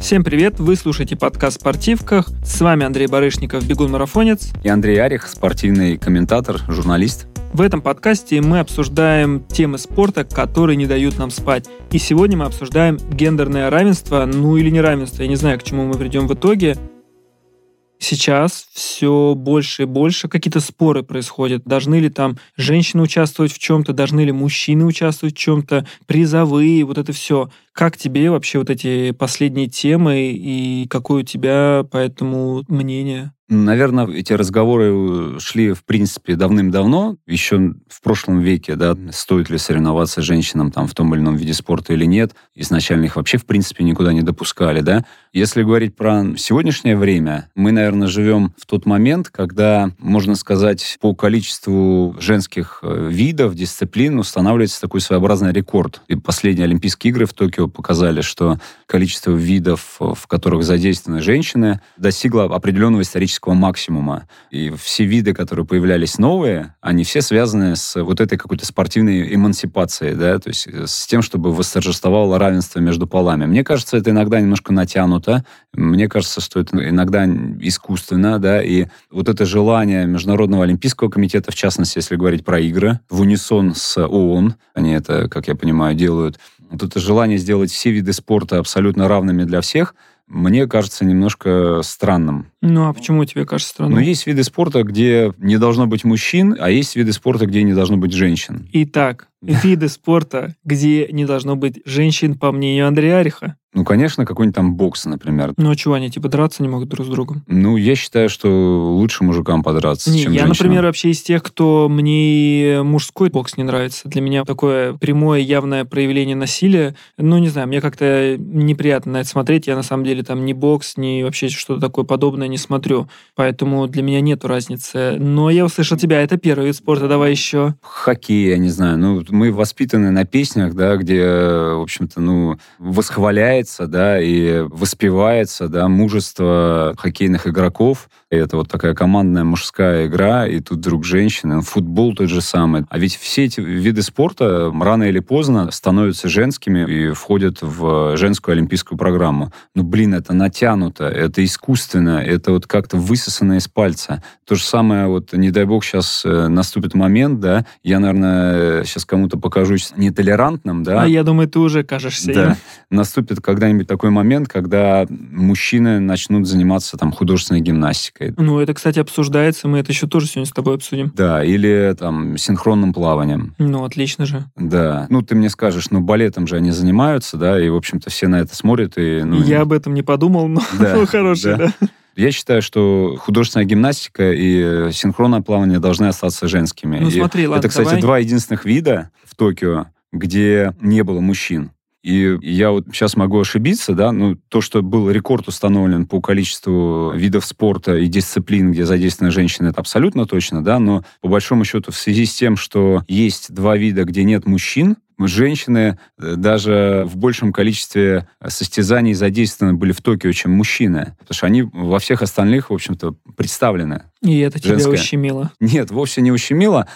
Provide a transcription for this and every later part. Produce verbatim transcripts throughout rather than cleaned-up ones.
Всем привет! Вы слушаете подкаст «В спортивках». С вами Андрей Барышников, бегун-марафонец. И Андрей Арих, спортивный комментатор, журналист. В этом подкасте мы обсуждаем темы спорта, которые не дают нам спать. И сегодня мы обсуждаем гендерное равенство, ну или неравенство. Я не знаю, к чему мы придем в итоге. Сейчас все больше и больше какие-то споры происходят. Должны ли там женщины участвовать в чем-то, должны ли мужчины участвовать в чем-то, призовые, вот это все. Как тебе вообще вот эти последние темы и какое у тебя по этому мнение? Наверное, эти разговоры шли, в принципе, давным-давно, еще в прошлом веке, да, стоит ли соревноваться женщинам там в том или ином виде спорта или нет. Изначально их вообще, в принципе, никуда не допускали, да. Если говорить про сегодняшнее время, мы, наверное, живем в тот момент, когда, можно сказать, по количеству женских видов, дисциплин устанавливается такой своеобразный рекорд. И последние Олимпийские игры в Токио показали, что количество видов, в которых задействованы женщины, достигло определенного исторического максимума. И все виды, которые появлялись новые, они все связаны с вот этой какой-то спортивной эмансипацией, да, то есть с тем, чтобы восторжествовало равенство между полами. Мне кажется, это иногда немножко натянуто, мне кажется, что это иногда искусственно, да, и вот это желание Международного Олимпийского комитета, в частности, если говорить про игры, в унисон с ООН, они это, как я понимаю, делают, вот это желание сделать все виды спорта абсолютно равными для всех, мне кажется немножко странным. Ну, а почему тебе кажется странным? Ну, есть виды спорта, где не должно быть мужчин, а есть виды спорта, где не должно быть женщин. Итак, виды спорта, где не должно быть женщин, по мнению Андрея Ариха. Ну, конечно, какой-нибудь там бокс, например. Ну, а чего, они типа драться не могут друг с другом? Ну, я считаю, что лучше мужикам подраться, не, чем я, женщинам. Я, например, вообще из тех, кто мне мужской бокс не нравится. Для меня такое прямое, явное проявление насилия. Ну, не знаю, мне как-то неприятно на это смотреть. Я, на самом деле, там ни бокс, ни вообще что-то такое подобное не смотрю. Поэтому для меня нету разницы. Но я услышал тебя, это первый вид спорта, давай еще. Хоккей, я не знаю. Ну, мы воспитаны на песнях, да, где, в общем-то, ну, восхваляется, да, и воспевается, да, мужество хоккейных игроков. Это вот такая командная мужская игра, и тут вдруг женщины. Футбол тот же самый. А ведь все эти виды спорта рано или поздно становятся женскими и входят в женскую олимпийскую программу. Ну, блин, это натянуто, это искусственно, это вот как-то высосано из пальца. То же самое, вот, не дай бог, сейчас наступит момент, да, я, наверное, сейчас кому-то покажусь нетолерантным, да. А я думаю, ты уже кажешься. Да, наступит когда-нибудь такой момент, когда мужчины начнут заниматься там художественной гимнастикой. Ну, это, кстати, обсуждается, мы это еще тоже сегодня с тобой обсудим. Да, или там синхронным плаванием. Ну, отлично же. Да. Ну, ты мне скажешь, ну, балетом же они занимаются, да, и, в общем-то, все на это смотрят. И, ну, Я и... об этом не подумал, но да, хороший, да. да. Я считаю, что художественная гимнастика и синхронное плавание должны остаться женскими. Ну, и смотри, ладно, это, кстати, давай. Два единственных вида в Токио, где не было мужчин. И я вот сейчас могу ошибиться, да, но то, что был рекорд установлен по количеству видов спорта и дисциплин, где задействованы женщины, это абсолютно точно, да, но по большому счету в связи с тем, что есть два вида, где нет мужчин, женщины даже в большем количестве состязаний задействованы были в Токио, чем мужчины. Потому что они во всех остальных, в общем-то, представлены. И это женское. Тебя ущемило? Нет, вовсе не ущемило.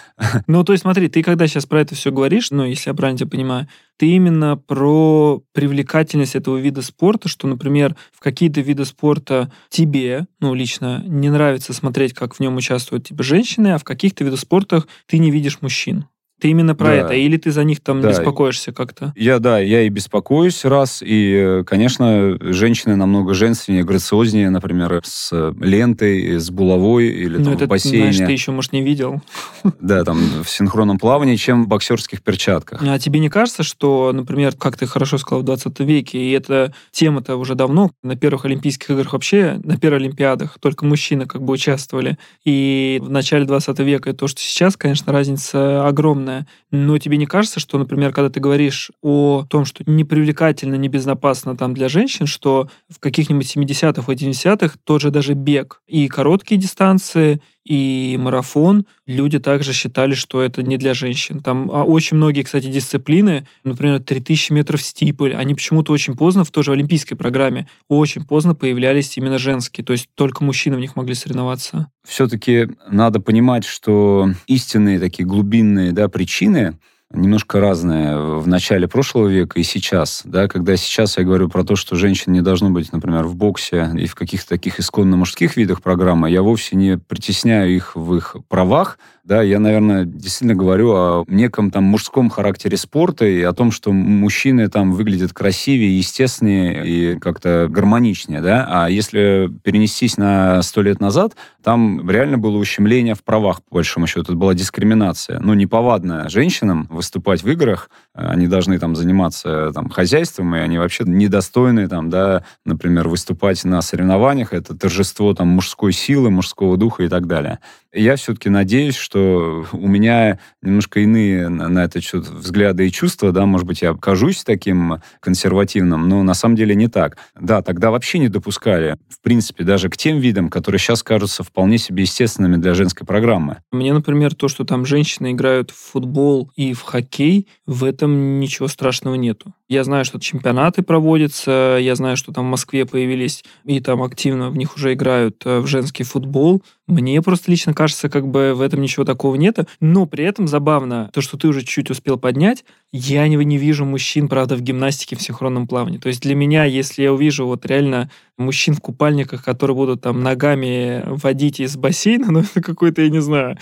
Ну, то есть, смотри, ты когда сейчас про это все говоришь, ну, если я правильно тебя понимаю, ты именно про привлекательность этого вида спорта, что, например, в какие-то виды спорта тебе, ну, лично, не нравится смотреть, как в нем участвуют типа женщины, а в каких-то видах спорта ты не видишь мужчин. Ты именно про да. это? Или ты за них там да. беспокоишься как-то? Я, да, я и беспокоюсь, раз. И, конечно, женщины намного женственнее, грациознее, например, с лентой, с булавой или ну, там, это, в бассейне. Знаешь, ты еще, может, не видел. Да, там, в синхронном плавании, чем в боксерских перчатках. А тебе не кажется, что, например, как ты хорошо сказал, в двадцатом веке, и эта тема-то уже давно, на первых Олимпийских играх вообще, на первых Олимпиадах только мужчины как бы участвовали. И в начале двадцатого века и то, что сейчас, конечно, разница огромная. Но тебе не кажется, что, например, когда ты говоришь о том, что непривлекательно, небезопасно там для женщин, что в каких-нибудь семидесятых, восьмидесятых тот же даже бег и короткие дистанции, и марафон, люди также считали, что это не для женщин. Там очень многие, кстати, дисциплины, например, три тысячи метров стипль, они почему-то очень поздно в той же олимпийской программе очень поздно появлялись именно женские, то есть только мужчины в них могли соревноваться. Все-таки надо понимать, что истинные такие глубинные, да, причины немножко разное в начале прошлого века и сейчас. Да, когда сейчас я говорю про то, что женщин не должно быть, например, в боксе и в каких-то таких исконно мужских видах программы, я вовсе не притесняю их в их правах. Да, я, наверное, действительно говорю о неком там мужском характере спорта и о том, что мужчины там выглядят красивее, естественнее и как-то гармоничнее. Да? А если перенестись на сто лет назад, там реально было ущемление в правах, по большому счету. Это была дискриминация. Ну, неповадно женщинам выступать в играх. Они должны там заниматься там хозяйством, и они вообще недостойны там, да, например, выступать на соревнованиях. Это торжество там мужской силы, мужского духа и так далее. Я все-таки надеюсь, что у меня немножко иные на это взгляды и чувства, да, может быть, я кажусь таким консервативным, но на самом деле не так. Да, тогда вообще не допускали, в принципе, даже к тем видам, которые сейчас кажутся вполне себе естественными для женской программы. Мне, например, то, что там женщины играют в футбол и в хоккей, в этом ничего страшного нету. Я знаю, что чемпионаты проводятся, я знаю, что там в Москве появились, и там активно в них уже играют в женский футбол. Мне просто лично кажется, как бы в этом ничего такого нету, но при этом забавно, то, что ты уже чуть успел поднять, я не, не вижу мужчин, правда, в гимнастике, в синхронном плавании. То есть для меня, если я увижу вот реально мужчин в купальниках, которые будут там ногами водить из бассейна, ну это какой-то, я не знаю...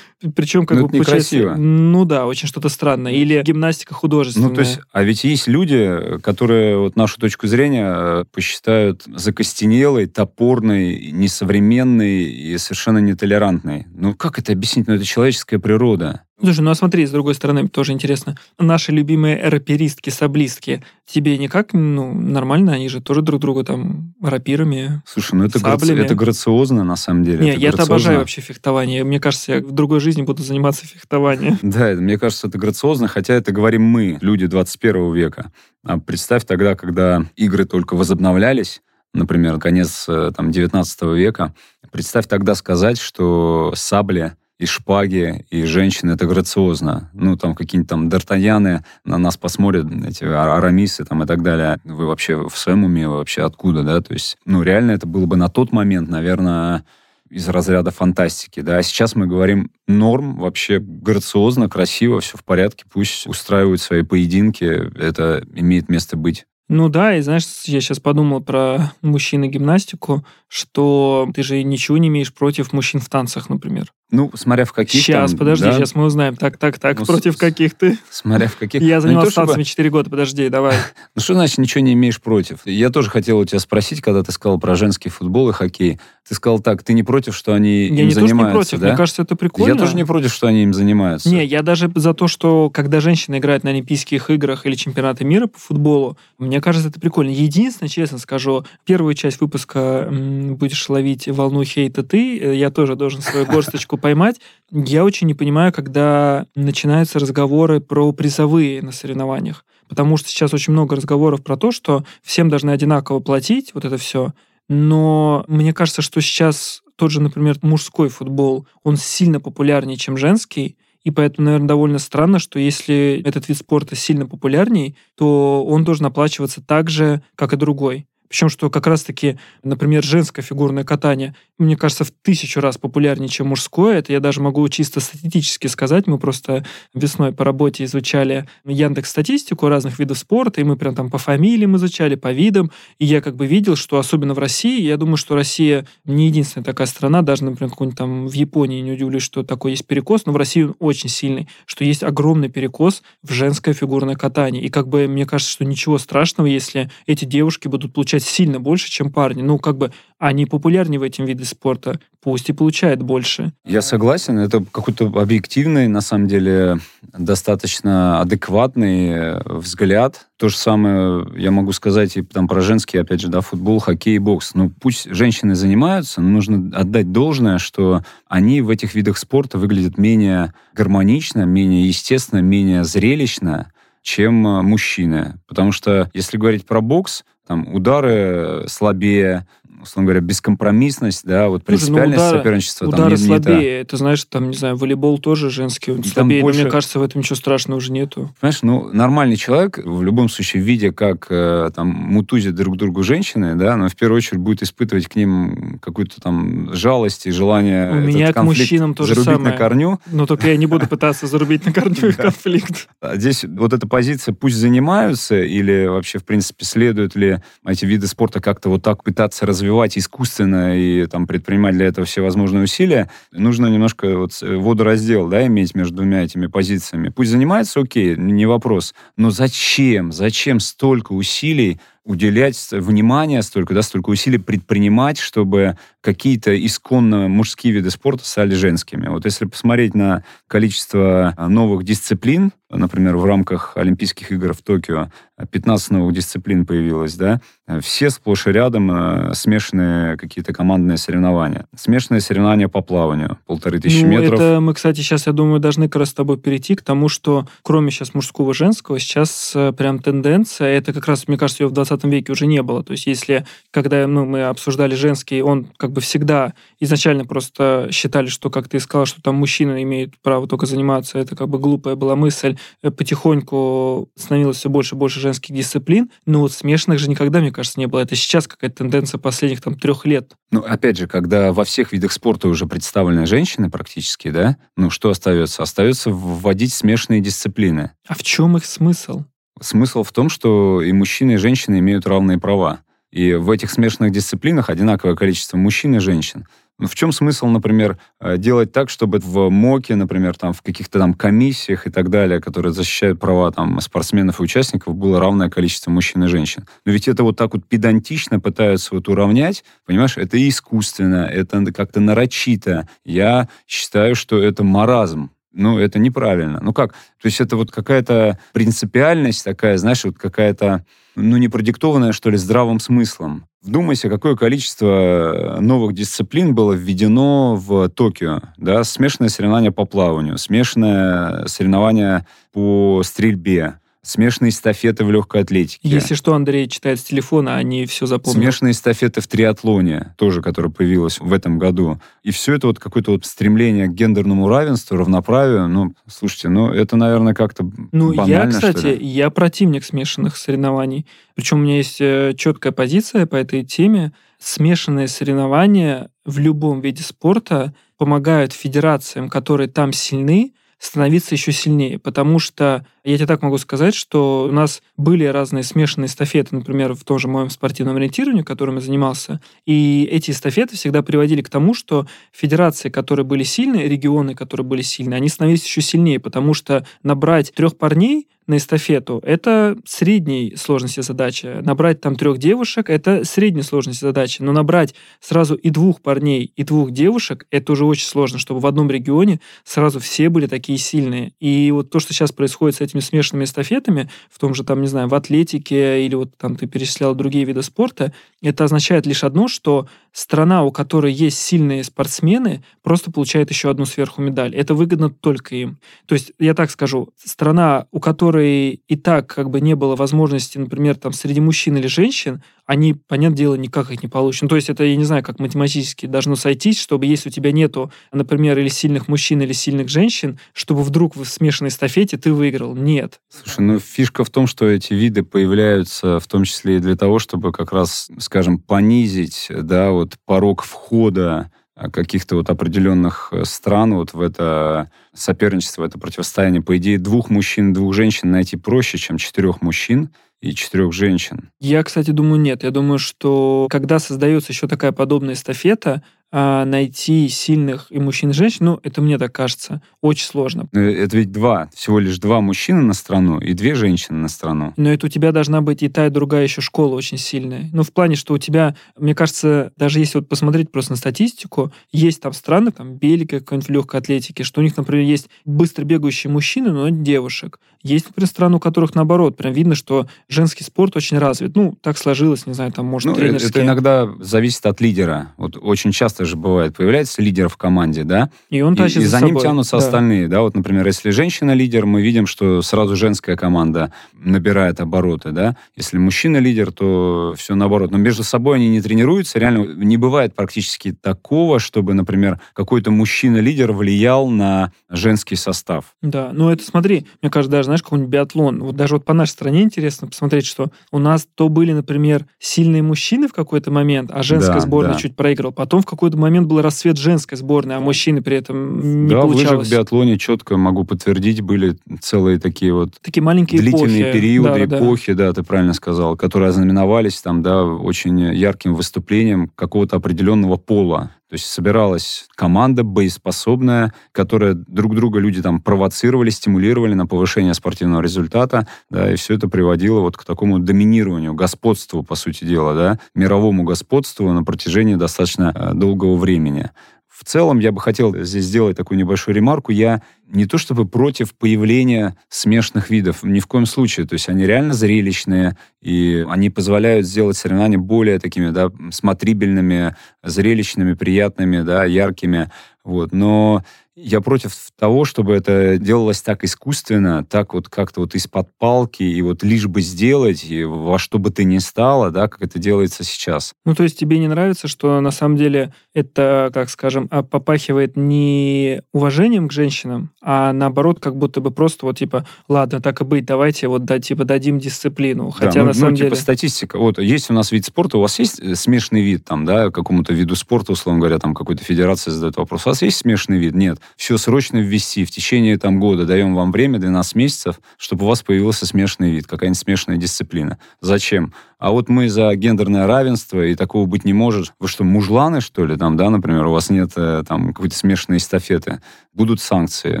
Причем, как бы, получается... Ну да, очень что-то странное. Или гимнастика художественная. Ну, то есть, а ведь есть люди, которые вот нашу точку зрения посчитают закостенелой, топорной, несовременной и совершенно нетолерантной. Ну, как это объяснить? Ну, это человеческая природа. Слушай, ну а смотри, с другой стороны, тоже интересно. Наши любимые раперистки, саблистки, тебе никак, ну, нормально, они же тоже друг друга там рапирами, слушай, ну это, граци... это грациозно, на самом деле. Нет, я-то обожаю вообще фехтование. Мне кажется, я в другой жизни буду заниматься фехтованием. Да, мне кажется, это грациозно, хотя это говорим мы, люди двадцать первого века. А представь тогда, когда игры только возобновлялись, например, конец там, девятнадцатого века, представь тогда сказать, что сабли и шпаги, и женщины, это грациозно. Ну, там какие-нибудь там д'Артаньяны на нас посмотрят, эти арамисы там и так далее. Вы вообще в своем уме, вы вообще откуда, да? То есть, ну, реально это было бы на тот момент, наверное, из разряда фантастики, да? А сейчас мы говорим норм, вообще грациозно, красиво, все в порядке, пусть устраивают свои поединки, это имеет место быть. Ну да, и знаешь, я сейчас подумал про мужчин и гимнастику, что ты же ничего не имеешь против мужчин в танцах, например. Ну, смотря в каких... Сейчас, там, подожди, да? Сейчас мы узнаем. Так, так, так, ну, против с... каких ты? Смотря в каких... Я занимался ну, танцами чтобы... четыре года, подожди, давай. Ну, что значит, ничего не имеешь против? Я тоже хотел у тебя спросить, когда ты сказал про женский футбол и хоккей. Ты сказал так, ты не против, что они я им не занимаются, не против, да? Мне кажется, это прикольно. Я тоже не против, что они им занимаются. Не, я даже за то, что когда женщина играет на Олимпийских играх или чемпионаты мира по футболу, мне кажется, это прикольно. Единственное, честно скажу, первую часть выпуска «Будешь ловить волну хейта ты», я тоже должен свою горсточку поймать. Я очень не понимаю, когда начинаются разговоры про призовые на соревнованиях. Потому что сейчас очень много разговоров про то, что всем должны одинаково платить, вот это все. Но мне кажется, что сейчас тот же, например, мужской футбол, он сильно популярнее, чем женский. И поэтому, наверное, довольно странно, что если этот вид спорта сильно популярней, то он должен оплачиваться так же, как и другой. Причем, что как раз-таки, например, женское фигурное катание, мне кажется, в тысячу раз популярнее, чем мужское. Это я даже могу чисто статистически сказать. Мы просто весной по работе изучали Яндекс.Статистику разных видов спорта, и мы прям там по фамилиям изучали, по видам. И я как бы видел, что особенно в России, я думаю, что Россия не единственная такая страна, даже, например, какой-нибудь там в Японии, не удивлюсь, что такой есть перекос, но в России он очень сильный, что есть огромный перекос в женское фигурное катание. И как бы мне кажется, что ничего страшного, если эти девушки будут получать сильно больше, чем парни. Ну, как бы они популярнее в этом виде спорта, пусть и получают больше. Я согласен, это какой-то объективный, на самом деле, достаточно адекватный взгляд. То же самое я могу сказать и там про женский, опять же, да, футбол, хоккей, бокс. Ну, пусть женщины занимаются, но нужно отдать должное, что они в этих видах спорта выглядят менее гармонично, менее естественно, менее зрелищно, чем мужчины. Потому что, если говорить про бокс, там удары слабее, условно говоря, бескомпромиссность, да, вот принципиальность Слушай, ну, удара, соперничества. Удары там, не, не слабее. Это, знаешь, там, не знаю, волейбол тоже женский, он слабее. Больше... Мне кажется, в этом ничего страшного уже нету. Понимаешь, ну, нормальный человек, в любом случае, видя, как там мутузят друг другу женщины, да, но в первую очередь будет испытывать к ним какую-то там жалость и желание У этот меня к мужчинам тоже зарубить самое. на корню. Но только я не буду пытаться зарубить на корню их конфликт. Здесь вот эта позиция, пусть занимаются, или вообще, в принципе, следует ли эти виды спорта как-то вот так пытаться развивать искусственно и там предпринимать для этого всевозможные усилия, нужно немножко вот водораздел, да, иметь между двумя этими позициями. Пусть занимается, окей, не вопрос. Но зачем? Зачем столько усилий уделять внимание, столько, да, столько усилий предпринимать, чтобы какие-то исконно мужские виды спорта стали женскими? Вот если посмотреть на количество новых дисциплин, например, в рамках Олимпийских игр в Токио пятнадцать новых дисциплин появилось, да, все сплошь и рядом смешанные какие-то командные соревнования. Смешанные соревнования по плаванию, полторы тысячи ну, метров. Это мы, кстати, сейчас, я думаю, должны как раз с тобой перейти к тому, что кроме сейчас мужского и женского, сейчас прям тенденция, это как раз, мне кажется, ее в двадцатом веке уже не было. То есть если, когда ну, мы обсуждали женский, он как бы всегда изначально просто считали, что, как ты сказал, что там мужчина имеет право только заниматься, это как бы глупая была мысль. Потихоньку становилось все больше и больше женских дисциплин, но вот смешанных же никогда, мне кажется, не было. Это сейчас какая-то тенденция последних там трех лет. Ну, опять же, когда во всех видах спорта уже представлены женщины практически, да, ну, что остается? Остается вводить смешанные дисциплины. А в чем их смысл? Смысл в том, что и мужчины, и женщины имеют равные права. И в этих смешанных дисциплинах одинаковое количество мужчин и женщин. Но в чем смысл, например, делать так, чтобы в МОКе, например, там, в каких-то там комиссиях и так далее, которые защищают права там, спортсменов и участников, было равное количество мужчин и женщин? Но ведь это вот так вот педантично пытаются вот уравнять, понимаешь, это искусственно, это как-то нарочито. Я считаю, что это маразм. Ну, это неправильно. Ну как? То есть это вот какая-то принципиальность такая, знаешь, вот какая-то, ну, не продиктованная, что ли, здравым смыслом. Вдумайся, какое количество новых дисциплин было введено в Токио. Да? Смешанное соревнование по плаванию, смешанное соревнование по стрельбе, смешанные эстафеты в легкой атлетике. Если что, Андрей читает с телефона, они все запомнили. Смешанные эстафеты в триатлоне, тоже, которая появилась в этом году. И все это вот какое-то вот стремление к гендерному равенству, равноправию. Ну, слушайте, ну, это, наверное, как-то ну, банально, я, кстати, что ли? Я противник смешанных соревнований. Причем у меня есть четкая позиция по этой теме. Смешанные соревнования в любом виде спорта помогают федерациям, которые там сильны, становиться еще сильнее, потому что я тебе так могу сказать, что у нас были разные смешанные эстафеты, например, в том же моем спортивном ориентировании, которым я занимался, и эти эстафеты всегда приводили к тому, что федерации, которые были сильны, регионы, которые были сильны, они становились еще сильнее, потому что набрать трех парней на эстафету – это средней сложности задача. Набрать там трех девушек – это средней сложности задача. Но набрать сразу и двух парней, и двух девушек – это уже очень сложно, чтобы в одном регионе сразу все были такие сильные. И вот то, что сейчас происходит с этими смешанными эстафетами, в том же, там, не знаю, в атлетике или вот там ты перечислял другие виды спорта, это означает лишь одно, что страна, у которой есть сильные спортсмены, просто получает еще одну сверху медаль. Это выгодно только им. То есть, я так скажу, страна, у которой и так как бы не было возможности, например, там среди мужчин или женщин, они, понятное дело, никак их не получат. Ну, то есть это, я не знаю, как математически должно сойтись, чтобы если у тебя нету, например, или сильных мужчин, или сильных женщин, чтобы вдруг в смешанной эстафете ты выиграл. Нет. Слушай, ну фишка в том, что эти виды появляются в том числе и для того, чтобы как раз, скажем, понизить, да, вот порог входа каких-то вот определенных стран вот в это соперничество, в это противостояние. По идее, двух мужчин, двух женщин найти проще, чем четырех мужчин и четырех женщин. Я, кстати, думаю, нет. Я думаю, что когда создается еще такая подобная эстафета, найти сильных и мужчин, и женщин, ну, это мне так кажется, очень сложно. Это ведь два, всего лишь два мужчины на страну и две женщины на страну. Но это у тебя должна быть и та, и другая еще школа очень сильная. Ну, в плане, что у тебя, мне кажется, даже если вот посмотреть просто на статистику, есть там страны, там Бельгия какая-нибудь в легкой атлетике, что у них, например, есть быстро бегающие мужчины, но нет девушек. Есть, например, страны, у которых наоборот, прям видно, что женский спорт очень развит. Ну, так сложилось, не знаю, там, может, ну, тренерские... Это иногда зависит от лидера. Вот очень часто часто же бывает, появляется лидер в команде, да, и, он и, и за, за ним тянутся да. остальные, да, вот, например, если женщина лидер, мы видим, что сразу женская команда набирает обороты, да, если мужчина лидер, то все наоборот, но между собой они не тренируются, реально не бывает практически такого, чтобы, например, какой-то мужчина-лидер влиял на женский состав. Да, ну это смотри, мне кажется, даже, знаешь, какой-нибудь биатлон, вот даже вот по нашей стране интересно посмотреть, что у нас то были, например, сильные мужчины в какой-то момент, а женская да, сборная да. чуть проиграла, потом в какой-то момент был расцвет женской сборной, а мужчины при этом не да, получалось. Да, в лыжах, в биатлоне четко могу подтвердить, были целые такие вот такие маленькие длительные эпохи. периоды, да, эпохи, да. да, ты правильно сказал, которые ознаменовались там, да, очень ярким выступлением какого-то определенного пола. То есть собиралась команда боеспособная, которая друг друга люди там провоцировали, стимулировали на повышение спортивного результата, да, и все это приводило вот к такому доминированию, господству, по сути дела, да, мировому господству на протяжении достаточно долгого времени. В целом, я бы хотел здесь сделать такую небольшую ремарку. Я не то чтобы против появления смешанных видов, ни в коем случае. То есть они реально зрелищные, и они позволяют сделать соревнования более такими, да, смотрибельными, зрелищными, приятными, да, яркими. Вот. Но я против того, чтобы это делалось так искусственно, так вот как-то вот из-под палки, и вот лишь бы сделать, и во что бы ты ни стало, да, как это делается сейчас. Ну, то есть тебе не нравится, что на самом деле это, как скажем, попахивает не уважением к женщинам, а наоборот, как будто бы просто вот типа, ладно, так и быть, давайте вот да, типа дадим дисциплину. Хотя да, ну, на самом ну, типа деле... статистика. Вот есть у нас вид спорта, у вас есть смешанный вид там, да, какому-то виду спорта, условно говоря, там какой-то федерация задает вопрос, у вас есть смешанный вид? Нет. Все срочно ввести. В течение там, года даем вам время, двенадцать месяцев, чтобы у вас появился смешанный вид, какая-нибудь смешанная дисциплина. Зачем? А вот мы за гендерное равенство, и такого быть не может. Вы что, мужланы, что ли, там, да, например, у вас нет там какой-то смешанной эстафеты? Будут санкции,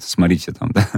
смотрите там, да.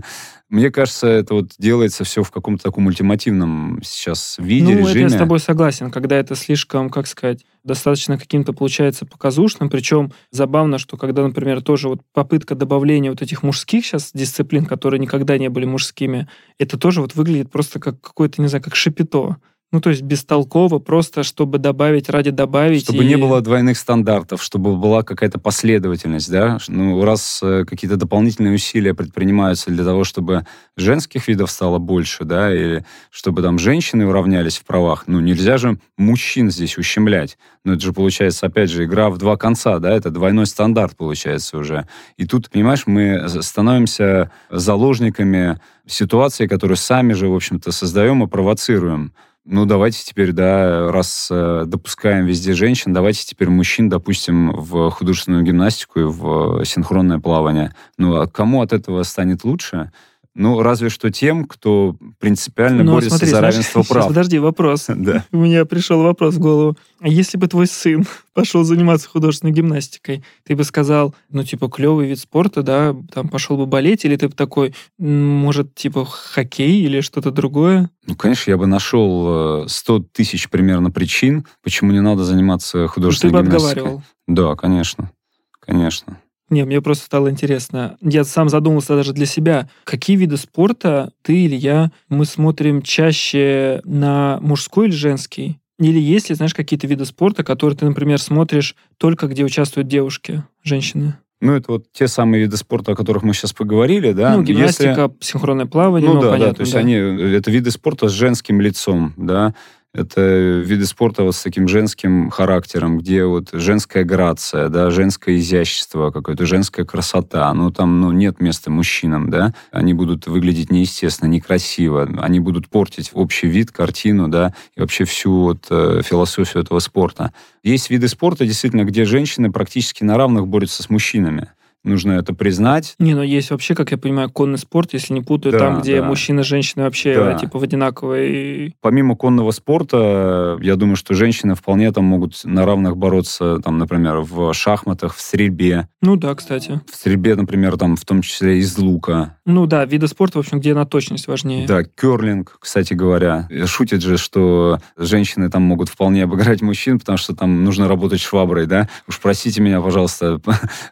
Мне кажется, это вот делается все в каком-то таком ультимативном сейчас виде, ну, режиме. Ну, это я с тобой согласен, когда это слишком, как сказать, достаточно каким-то получается показушным. Причем забавно, что когда, например, тоже вот попытка добавления вот этих мужских сейчас дисциплин, которые никогда не были мужскими, это тоже вот выглядит просто как какое-то, не знаю, как шапито. Ну, то есть бестолково, просто чтобы добавить ради добавить. Чтобы и... не было двойных стандартов, чтобы была какая-то последовательность, да? Ну, раз какие-то дополнительные усилия предпринимаются для того, чтобы женских видов стало больше, да, или чтобы там женщины уравнялись в правах, ну, нельзя же мужчин здесь ущемлять. Ну, это же получается, опять же, игра в два конца, да, это двойной стандарт получается уже. И тут, понимаешь, мы становимся заложниками ситуации, которую сами же, в общем-то, создаем и провоцируем. Ну, давайте теперь, да, раз допускаем везде женщин, давайте теперь мужчин, допустим, в художественную гимнастику и в синхронное плавание. Ну, а кому от этого станет лучше? Ну, разве что тем, кто принципиально ну, борется смотри, за равенство прав. Подожди, вопрос. Да. У меня пришел вопрос в голову. А если бы твой сын пошел заниматься художественной гимнастикой, ты бы сказал, ну, типа, клевый вид спорта, да, там, пошел бы болеть, или ты бы такой, может, типа, хоккей или что-то другое? Ну, конечно, я бы нашел сто тысяч примерно причин, почему не надо заниматься художественной ну, ты бы гимнастикой. Отговаривал. Да, конечно, конечно. Не, мне просто стало интересно. Я сам задумался даже для себя, какие виды спорта ты или я, мы смотрим чаще на мужской или женский? Или есть ли, знаешь, какие-то виды спорта, которые ты, например, смотришь только где участвуют девушки, женщины? Ну, это вот те самые виды спорта, о которых мы сейчас поговорили, да? Ну, гимнастика, Если... синхронное плавание, ну, ну да, понятно. Да, то есть да. они, это виды спорта с женским лицом, да? Это виды спорта вот с таким женским характером, где вот женская грация, да, женское изящество, какое-то женская красота. Ну, там ну, нет места мужчинам, да. Они будут выглядеть неестественно, некрасиво. Они будут портить общий вид, картину, да, и вообще всю вот, э, философию этого спорта. Есть виды спорта, действительно, где женщины практически на равных борются с мужчинами. Нужно это признать. Не, но есть вообще, как я понимаю, конный спорт, если не путаю, да, там, где да. мужчины и женщины вообще да. типа в одинаковой... Помимо конного спорта, я думаю, что женщины вполне там могут на равных бороться, там, например, в шахматах, в стрельбе. Ну да, кстати. В стрельбе, например, там, в том числе из лука. Ну да, виды спорта, в общем, где на точность важнее. Да, керлинг, кстати говоря. Шутит же, что женщины там могут вполне обыграть мужчин, потому что там нужно работать шваброй, да? Уж простите меня, пожалуйста,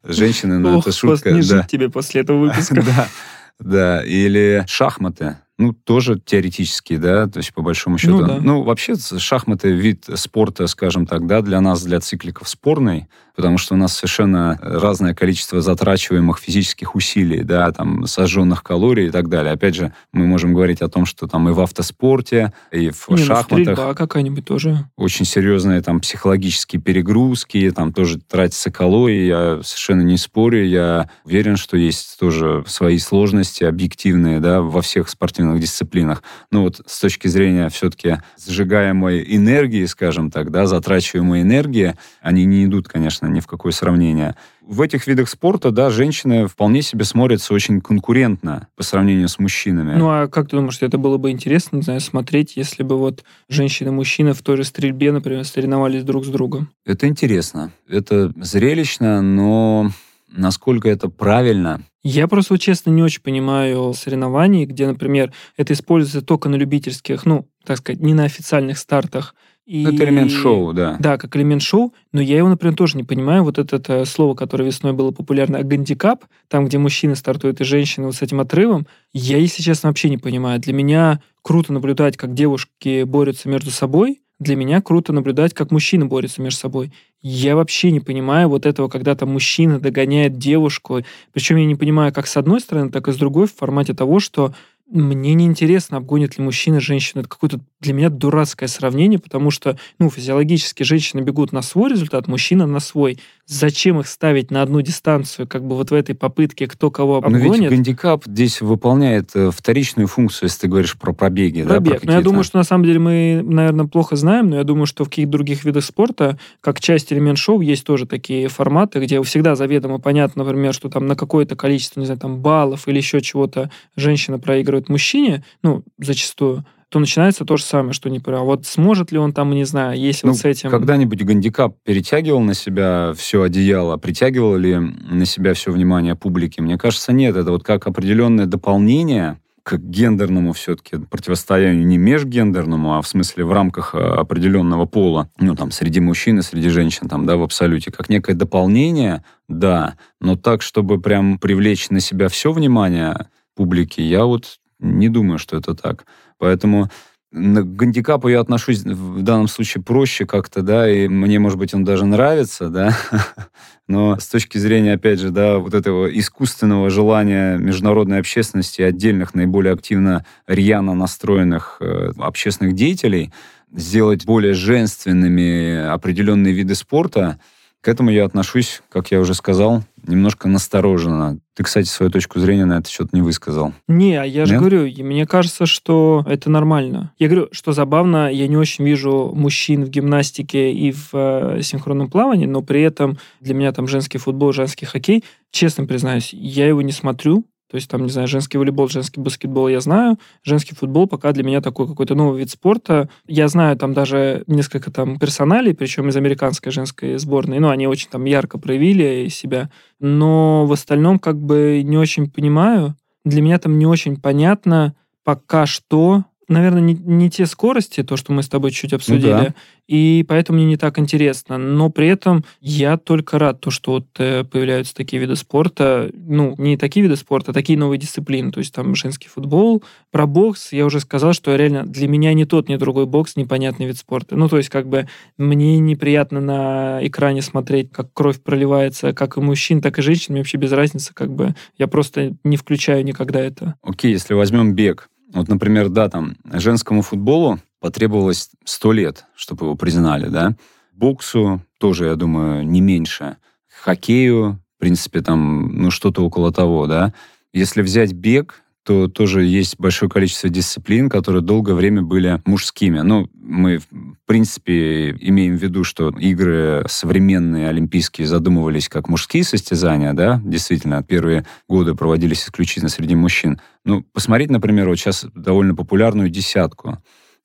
женщины... на Это шутка, не жить да. тебе после этого выпуска. да, да, или шахматы. Ну, тоже теоретически, да, то есть по большому счету. Ну, да. ну вообще шахматы вид спорта, скажем так, да, для нас, для цикликов спорный, потому что у нас совершенно разное количество затрачиваемых физических усилий, да, там, сожженных калорий и так далее. Опять же, мы можем говорить о том, что там и в автоспорте, и в Не, шахматах. Стрельба какая-нибудь тоже. Очень серьезные там психологические перегрузки, там тоже тратятся калории, я совершенно не спорю, я уверен, что есть тоже свои сложности объективные, да, во всех спортивных дисциплинах. Но вот с точки зрения все-таки сжигаемой энергии, скажем так, да, затрачиваемой энергии, они не идут, конечно, ни в какое сравнение. В этих видах спорта, да, женщины вполне себе смотрятся очень конкурентно по сравнению с мужчинами. Ну, а как ты думаешь, это было бы интересно, не знаю, смотреть, если бы вот женщина и мужчина в той же стрельбе, например, соревновались друг с другом? Это интересно. Это зрелищно, но насколько это правильно? Я просто, вот, честно, не очень понимаю соревнований, где, например, это используется только на любительских, ну, так сказать, не на официальных стартах. И... Это элемент шоу, да. Да, как элемент шоу, но я его, например, тоже не понимаю. Вот это слово, которое весной было популярно, гандикап, там, где мужчины стартуют и женщины вот с этим отрывом, я, если честно, вообще не понимаю. Для меня круто наблюдать, как девушки борются между собой, для меня круто наблюдать, как мужчины борются между собой. Я вообще не понимаю вот этого, когда там мужчина догоняет девушку. Причем я не понимаю, как с одной стороны, так и с другой, в формате того, что мне неинтересно, обгонит ли мужчина женщину. Это какое-то для меня дурацкое сравнение, потому что, ну, физиологически женщины бегут на свой результат, мужчина на свой. Зачем их ставить на одну дистанцию, как бы вот в этой попытке, кто кого обгонит? Но ведь гандикап здесь выполняет вторичную функцию, если ты говоришь про пробеги. Пробег. Да, про но я думаю, что на самом деле мы, наверное, плохо знаем, но я думаю, что в каких-то других видах спорта, как часть элемент шоу, есть тоже такие форматы, где всегда заведомо понятно, например, что там на какое-то количество, не знаю, там баллов или еще чего-то женщина проигрывает мужчине, ну, зачастую, то начинается то же самое, что не про. А вот сможет ли он там, не знаю, если ну, вот с этим... Когда-нибудь гандикап перетягивал на себя все одеяло, притягивал ли на себя все внимание публики? Мне кажется, нет. Это вот как определенное дополнение к гендерному все-таки противостоянию, не межгендерному, а в смысле в рамках определенного пола, ну, там, среди мужчин и среди женщин, там, да, в абсолюте, как некое дополнение, да, но так, чтобы прям привлечь на себя все внимание публики, я вот не думаю, что это так. Поэтому к гандикапу я отношусь в данном случае проще как-то, да, и мне, может быть, он даже нравится, да, но с точки зрения, опять же, да, вот этого искусственного желания международной общественности и отдельных, наиболее активно рьяно настроенных общественных деятелей сделать более женственными определенные виды спорта, к этому я отношусь, как я уже сказал, немножко настороженно. Ты, кстати, свою точку зрения на этот счет не высказал. Не, я же Нет? говорю, мне кажется, что это нормально. Я говорю, что забавно, я не очень вижу мужчин в гимнастике и в э, синхронном плавании, но при этом для меня там женский футбол, женский хоккей, честно признаюсь, я его не смотрю. То есть, там, не знаю, женский волейбол, женский баскетбол я знаю. Женский футбол пока для меня такой какой-то новый вид спорта. Я знаю там даже несколько там персоналей, причем из американской женской сборной. Ну, они очень там ярко проявили себя. Но в остальном как бы не очень понимаю. Для меня там не очень понятно пока что... Наверное, не, не те скорости, то, что мы с тобой чуть обсудили, ну да. И поэтому мне не так интересно. Но при этом я только рад, то, что вот появляются такие виды спорта, ну, не такие виды спорта, а такие новые дисциплины, то есть там женский футбол. Про бокс я уже сказал, что реально для меня ни тот, ни другой бокс непонятный вид спорта. Ну, то есть как бы мне неприятно на экране смотреть, как кровь проливается, как и мужчин, так и женщин, мне вообще без разницы, как бы я просто не включаю никогда это. Окей, если возьмем бег. Вот, например, да, там, женскому футболу потребовалось сто лет, чтобы его признали, да. Боксу тоже, я думаю, не меньше. Хоккею, в принципе, там, ну, что-то около того, да. Если взять бег, то тоже есть большое количество дисциплин, которые долгое время были мужскими. Ну, мы, в принципе, имеем в виду, что игры современные олимпийские задумывались как мужские состязания, да, действительно, первые годы проводились исключительно среди мужчин. Ну, посмотреть, например, вот сейчас довольно популярную десятку,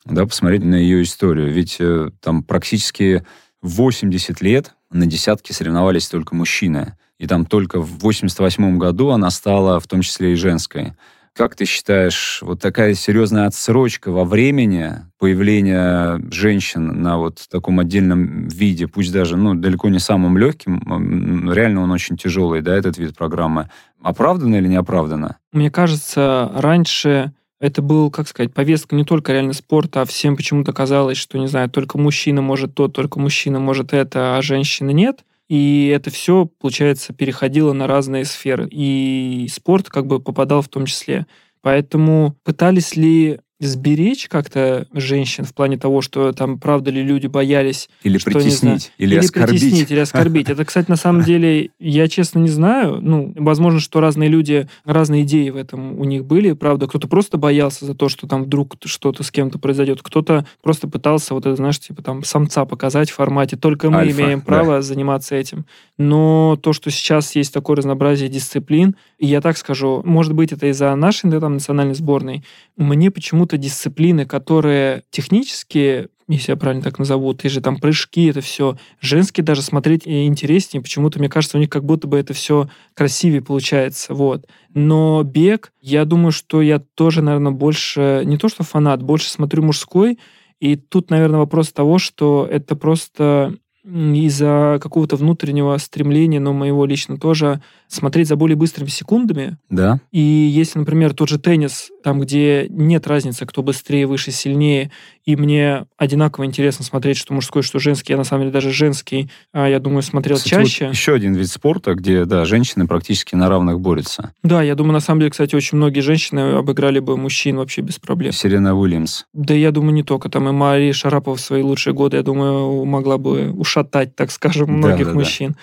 да, посмотреть на ее историю, ведь э, там практически восемьдесят лет на десятке соревновались только мужчины, и там только в восемьдесят восьмом году она стала в том числе и женской. Как ты считаешь, вот такая серьезная отсрочка во времени появления женщин на вот таком отдельном виде, пусть даже, ну, далеко не самым легким, реально он очень тяжелый, да, этот вид программы, оправдано или не оправдано? Мне кажется, раньше это был, как сказать, повестка не только реально спорта, а всем почему-то казалось, что, не знаю, только мужчина может то, только мужчина может это, а женщины нет. И это все, получается, переходило на разные сферы. И спорт как бы попадал в том числе. Поэтому пытались ли сберечь как-то женщин в плане того, что там, правда ли, люди боялись... Или что, притеснить, не знаю, или, или оскорбить. Притеснить, или оскорбить. Это, кстати, на самом деле, я честно не знаю. Ну, возможно, что разные люди, разные идеи в этом у них были. Правда, кто-то просто боялся за то, что там вдруг что-то с кем-то произойдет. Кто-то просто пытался вот это, знаешь, типа там самца показать в формате. Только мы Альфа, имеем право да. заниматься этим. Но то, что сейчас есть такое разнообразие дисциплин, и я так скажу, может быть, это из-за нашей да, там, национальной сборной. Мне почему-то дисциплины, которые технически, если я правильно так назову, ты же там прыжки, это все женские даже смотреть интереснее. Почему-то, мне кажется, у них как будто бы это все красивее получается. Вот. Но бег, я думаю, что я тоже, наверное, больше, не то что фанат, больше смотрю мужской. И тут, наверное, вопрос того, что это просто из-за какого-то внутреннего стремления, но моего лично тоже, смотреть за более быстрыми секундами. Да. И если, например, тот же теннис, там, где нет разницы, кто быстрее, выше, сильнее, и мне одинаково интересно смотреть, что мужской, что женский. Я, на самом деле, даже женский, я думаю, смотрел кстати, чаще. Вот еще один вид спорта, где, да, женщины практически на равных борются. Да, я думаю, на самом деле, кстати, очень многие женщины обыграли бы мужчин вообще без проблем. Серена Уильямс. Да, я думаю, не только. Там и Мария Шарапова в свои лучшие годы, я думаю, могла бы ушатать, так скажем, многих да, да, мужчин. Да.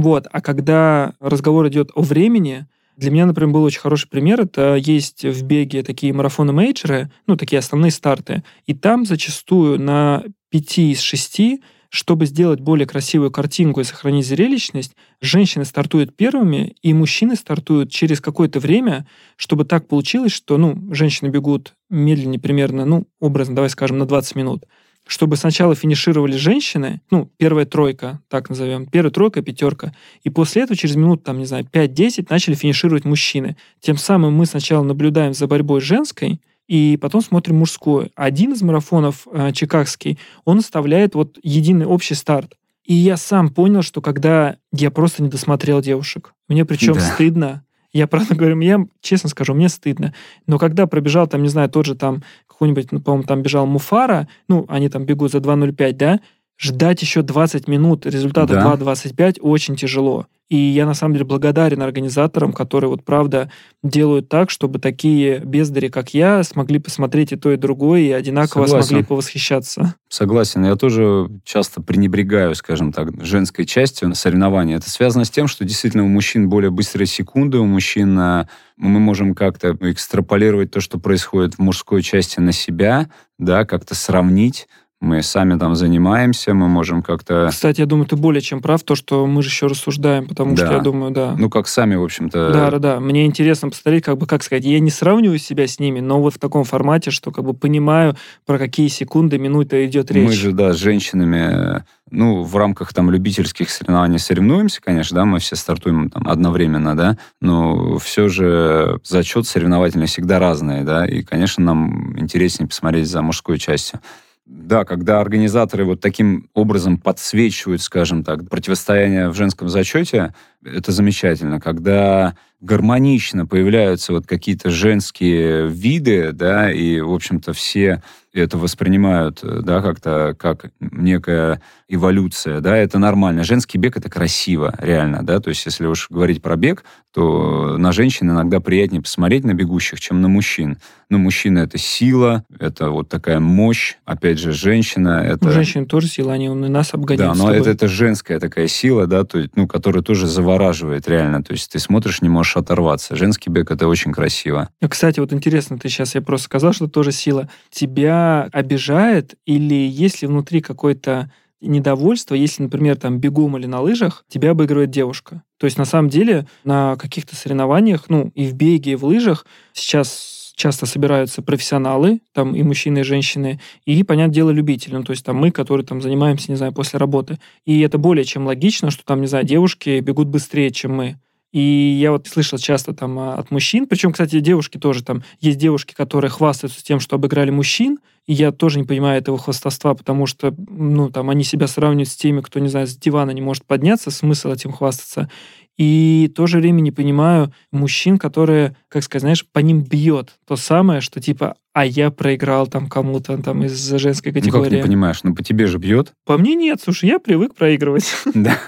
Вот. А когда разговор идет о времени... Для меня, например, был очень хороший пример. Это есть в беге такие марафоны-мейджеры, ну, такие основные старты. И там зачастую на пяти из шести, чтобы сделать более красивую картинку и сохранить зрелищность, женщины стартуют первыми, и мужчины стартуют через какое-то время, чтобы так получилось, что, ну, женщины бегут медленнее примерно, ну, образно, давай скажем, на двадцать минут. Чтобы сначала финишировали женщины, ну, первая тройка, так назовем, первая тройка, пятерка, и после этого через минут, там, не знаю, пять-десять начали финишировать мужчины. Тем самым мы сначала наблюдаем за борьбой женской, и потом смотрим мужскую. Один из марафонов, Чикагский, он оставляет вот единый общий старт. И я сам понял, что когда я просто не досмотрел девушек, мне причем да. стыдно, я правда говорю, я честно скажу, мне стыдно. Но когда пробежал, там, не знаю, тот же там какой-нибудь, ну, по-моему, там бежал Муфара, ну, они там бегут за два ноль пять, да, ждать еще двадцать минут результата да. два двадцать пять очень тяжело. И я, на самом деле, благодарен организаторам, которые, вот, правда, делают так, чтобы такие бездари, как я, смогли посмотреть и то, и другое, и одинаково Согласен. Смогли повосхищаться. Согласен. Я тоже часто пренебрегаю, скажем так, женской частью соревнований. Это связано с тем, что действительно у мужчин более быстрые секунды, у мужчин мы можем как-то экстраполировать то, что происходит в мужской части на себя, да, как-то сравнить. Мы сами там занимаемся, мы можем как-то... Кстати, я думаю, ты более чем прав, то, что мы же еще рассуждаем, потому да. что, я думаю, да. Ну, как сами, в общем-то... Да-да-да. Мне интересно посмотреть, как бы, как сказать, я не сравниваю себя с ними, но вот в таком формате, что как бы понимаю, про какие секунды, минуты идет речь. Мы же, да, с женщинами, ну, в рамках там любительских соревнований соревнуемся, конечно, да, мы все стартуем там одновременно, да, но все же зачет соревновательный всегда разный, да, и, конечно, нам интереснее посмотреть за мужской частью. Да, когда организаторы вот таким образом подсвечивают, скажем так, противостояние в женском зачете, это замечательно. Когда гармонично появляются вот какие-то женские виды, да, и, в общем-то, все это воспринимают, да, как-то как некая эволюция, да, это нормально. Женский бег — это красиво, реально, да, то есть если уж говорить про бег, то на женщин иногда приятнее посмотреть на бегущих, чем на мужчин. Но мужчина — это сила, это вот такая мощь. Опять же, женщина — это... У женщин тоже сила, они нас обгоняют. Да, но это, это женская такая сила, да, то есть, ну, которая тоже завораживает реально. То есть ты смотришь, не можешь оторваться. Женский бег — это очень красиво. Кстати, вот интересно, ты сейчас, я просто сказал, что тоже сила. Тебя обижает или есть ли внутри какой-то недовольство, если, например, там бегом или на лыжах тебя обыгрывает девушка. То есть, на самом деле, на каких-то соревнованиях, ну, и в беге, и в лыжах сейчас часто собираются профессионалы, там и мужчины, и женщины, и, понятное дело, любители. Ну, то есть, там мы, которые там занимаемся, не знаю, после работы. И это более чем логично, что там, не знаю, девушки бегут быстрее, чем мы. И я вот слышал часто там от мужчин, причем, кстати, девушки тоже там, есть девушки, которые хвастаются тем, что обыграли мужчин, и я тоже не понимаю этого хвастовства, потому что, ну, там, они себя сравнивают с теми, кто, не знаю, с дивана не может подняться, смысл этим хвастаться. И в то же время не понимаю мужчин, которые, как сказать, знаешь, по ним бьет то самое, что типа, а я проиграл там кому-то там из женской категории. Ну, как ты не понимаешь, ну по тебе же бьет. По мне нет, слушай, я привык проигрывать. Да.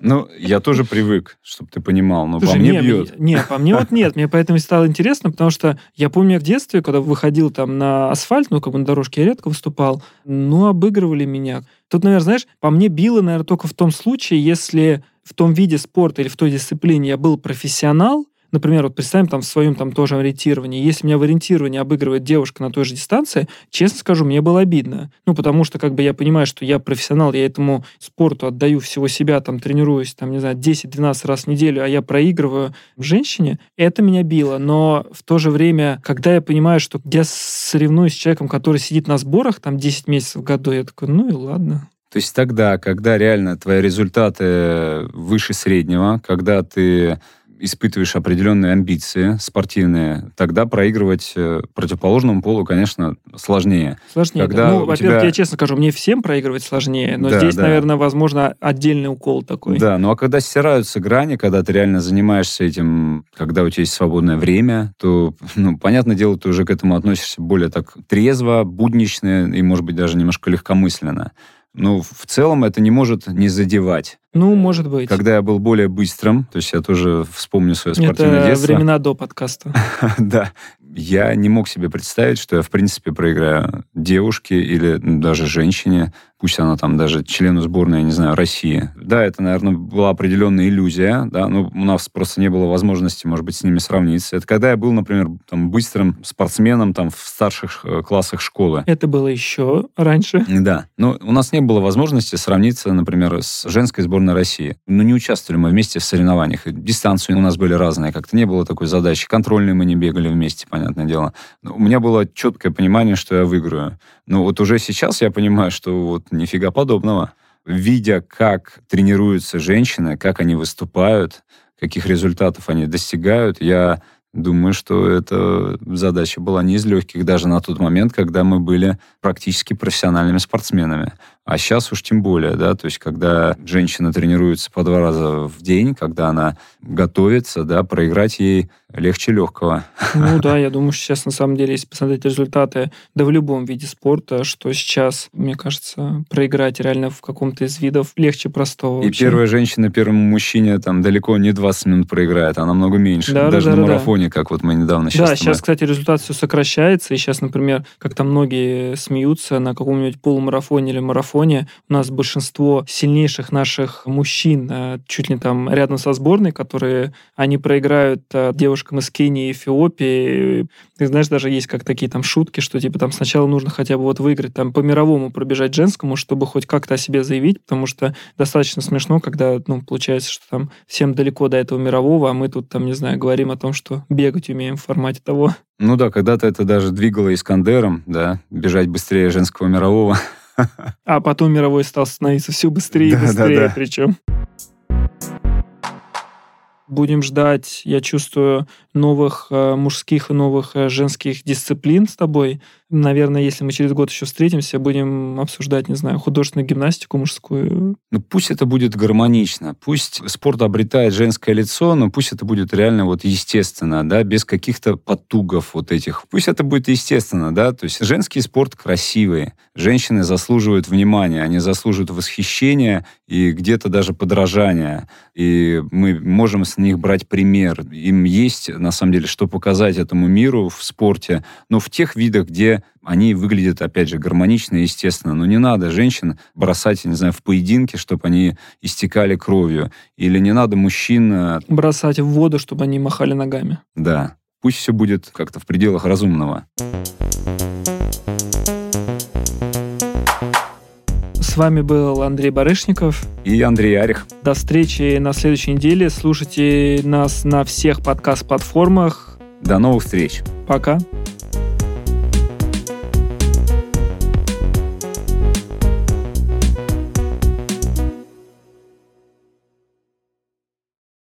Ну, я тоже привык, чтобы ты понимал, но по мне бьет. Не, по мне вот нет. Мне поэтому стало интересно, потому что я помню в детстве, когда выходил там на асфальт, ну, как бы на дорожке я редко выступал, ну, обыгрывали меня. Тут, наверное, знаешь, по мне било, наверное, только в том случае, если в том виде спорта или в той дисциплине я был профессионал. Например, вот представим там в своем там тоже ориентировании. Если меня в ориентировании обыгрывает девушка на той же дистанции, честно скажу, мне было обидно. Ну, потому что как бы я понимаю, что я профессионал, я этому спорту отдаю всего себя, там, тренируюсь, там, не знаю, десять-двенадцать раз в неделю, а я проигрываю женщине, это меня било. Но в то же время, когда я понимаю, что я соревнуюсь с человеком, который сидит на сборах там десять месяцев в году, я такой, ну и ладно. То есть тогда, когда реально твои результаты выше среднего, когда ты испытываешь определенные амбиции спортивные, тогда проигрывать противоположному полу, конечно, сложнее. Сложнее. Когда да. Ну, во-первых, тебя... я честно скажу, мне всем проигрывать сложнее, но да, здесь, да. наверное, возможно, отдельный укол такой. Да, ну а когда стираются грани, когда ты реально занимаешься этим, когда у тебя есть свободное время, то, ну, понятное дело, ты уже к этому относишься более так трезво, буднично и, может быть, даже немножко легкомысленно. Ну, в целом это не может не задевать. Ну, может быть. Когда я был более быстрым, то есть я тоже вспомню свое спортивное это детство. Это времена до подкаста. Да. Я не мог себе представить, что я, в принципе, проиграю девушке или даже женщине, пусть она там даже члену сборной, я не знаю, России. Да, это, наверное, была определенная иллюзия, да, но у нас просто не было возможности, может быть, с ними сравниться. Это когда я был, например, там, быстрым спортсменом там, в старших классах школы. Это было еще раньше. Да, но у нас не было возможности сравниться, например, с женской сборной России. Но не участвовали мы вместе в соревнованиях. Дистанции у нас были разные, как-то не было такой задачи. Контрольные мы не бегали вместе, понятное дело. Но у меня было четкое понимание, что я выиграю. Но вот уже сейчас я понимаю, что вот нифига подобного. Видя, как тренируются женщины, как они выступают, каких результатов они достигают, я думаю, что эта задача была не из легких даже на тот момент, когда мы были практически профессиональными спортсменами. А сейчас уж тем более, да, то есть когда женщина тренируется по два раза в день, когда она готовится, да, проиграть ей легче легкого. Ну да, я думаю, что сейчас на самом деле, если посмотреть результаты, да в любом виде спорта, что сейчас, мне кажется, проиграть реально в каком-то из видов легче простого. И вообще. Первая женщина первому мужчине там далеко не двадцать минут проиграет, а намного меньше. Да, даже да, на да, марафоне, да. Как вот мы недавно сейчас... Да, сейчас, мы... кстати, результат все сокращается, и сейчас, например, как там многие смеются на каком-нибудь полумарафоне или марафоне, фоне у нас большинство сильнейших наших мужчин, чуть ли там рядом со сборной, которые они проиграют девушкам из Кении и Эфиопии. Ты знаешь, даже есть как такие там шутки, что типа там сначала нужно хотя бы вот выиграть, там по мировому пробежать женскому, чтобы хоть как-то о себе заявить, потому что достаточно смешно, когда, ну, получается, что там всем далеко до этого мирового, а мы тут там, не знаю, говорим о том, что бегать умеем в формате того. Ну да, когда-то это даже двигало Искандером, да, бежать быстрее женского мирового. А потом мировой стал становиться все быстрее и да, быстрее да, да. Причем. Будем ждать, я чувствую, новых мужских и новых женских дисциплин с тобой. Наверное, если мы через год еще встретимся, будем обсуждать, не знаю, художественную гимнастику мужскую. Ну, пусть это будет гармонично, пусть спорт обретает женское лицо, но пусть это будет реально вот естественно, да, без каких-то потугов вот этих. Пусть это будет естественно, да, то есть женский спорт красивый, женщины заслуживают внимания, они заслуживают восхищения и где-то даже подражания, и мы можем с них брать пример. Им есть, на самом деле, что показать этому миру в спорте, но в тех видах, где они выглядят, опять же, гармонично и естественно. Но не надо женщин бросать, я не знаю, в поединке, чтобы они истекали кровью. Или не надо мужчин... бросать в воду, чтобы они махали ногами. Да. Пусть все будет как-то в пределах разумного. С вами был Андрей Барышников и Андрей Арих. До встречи на следующей неделе. Слушайте нас на всех подкаст-платформах. До новых встреч. Пока.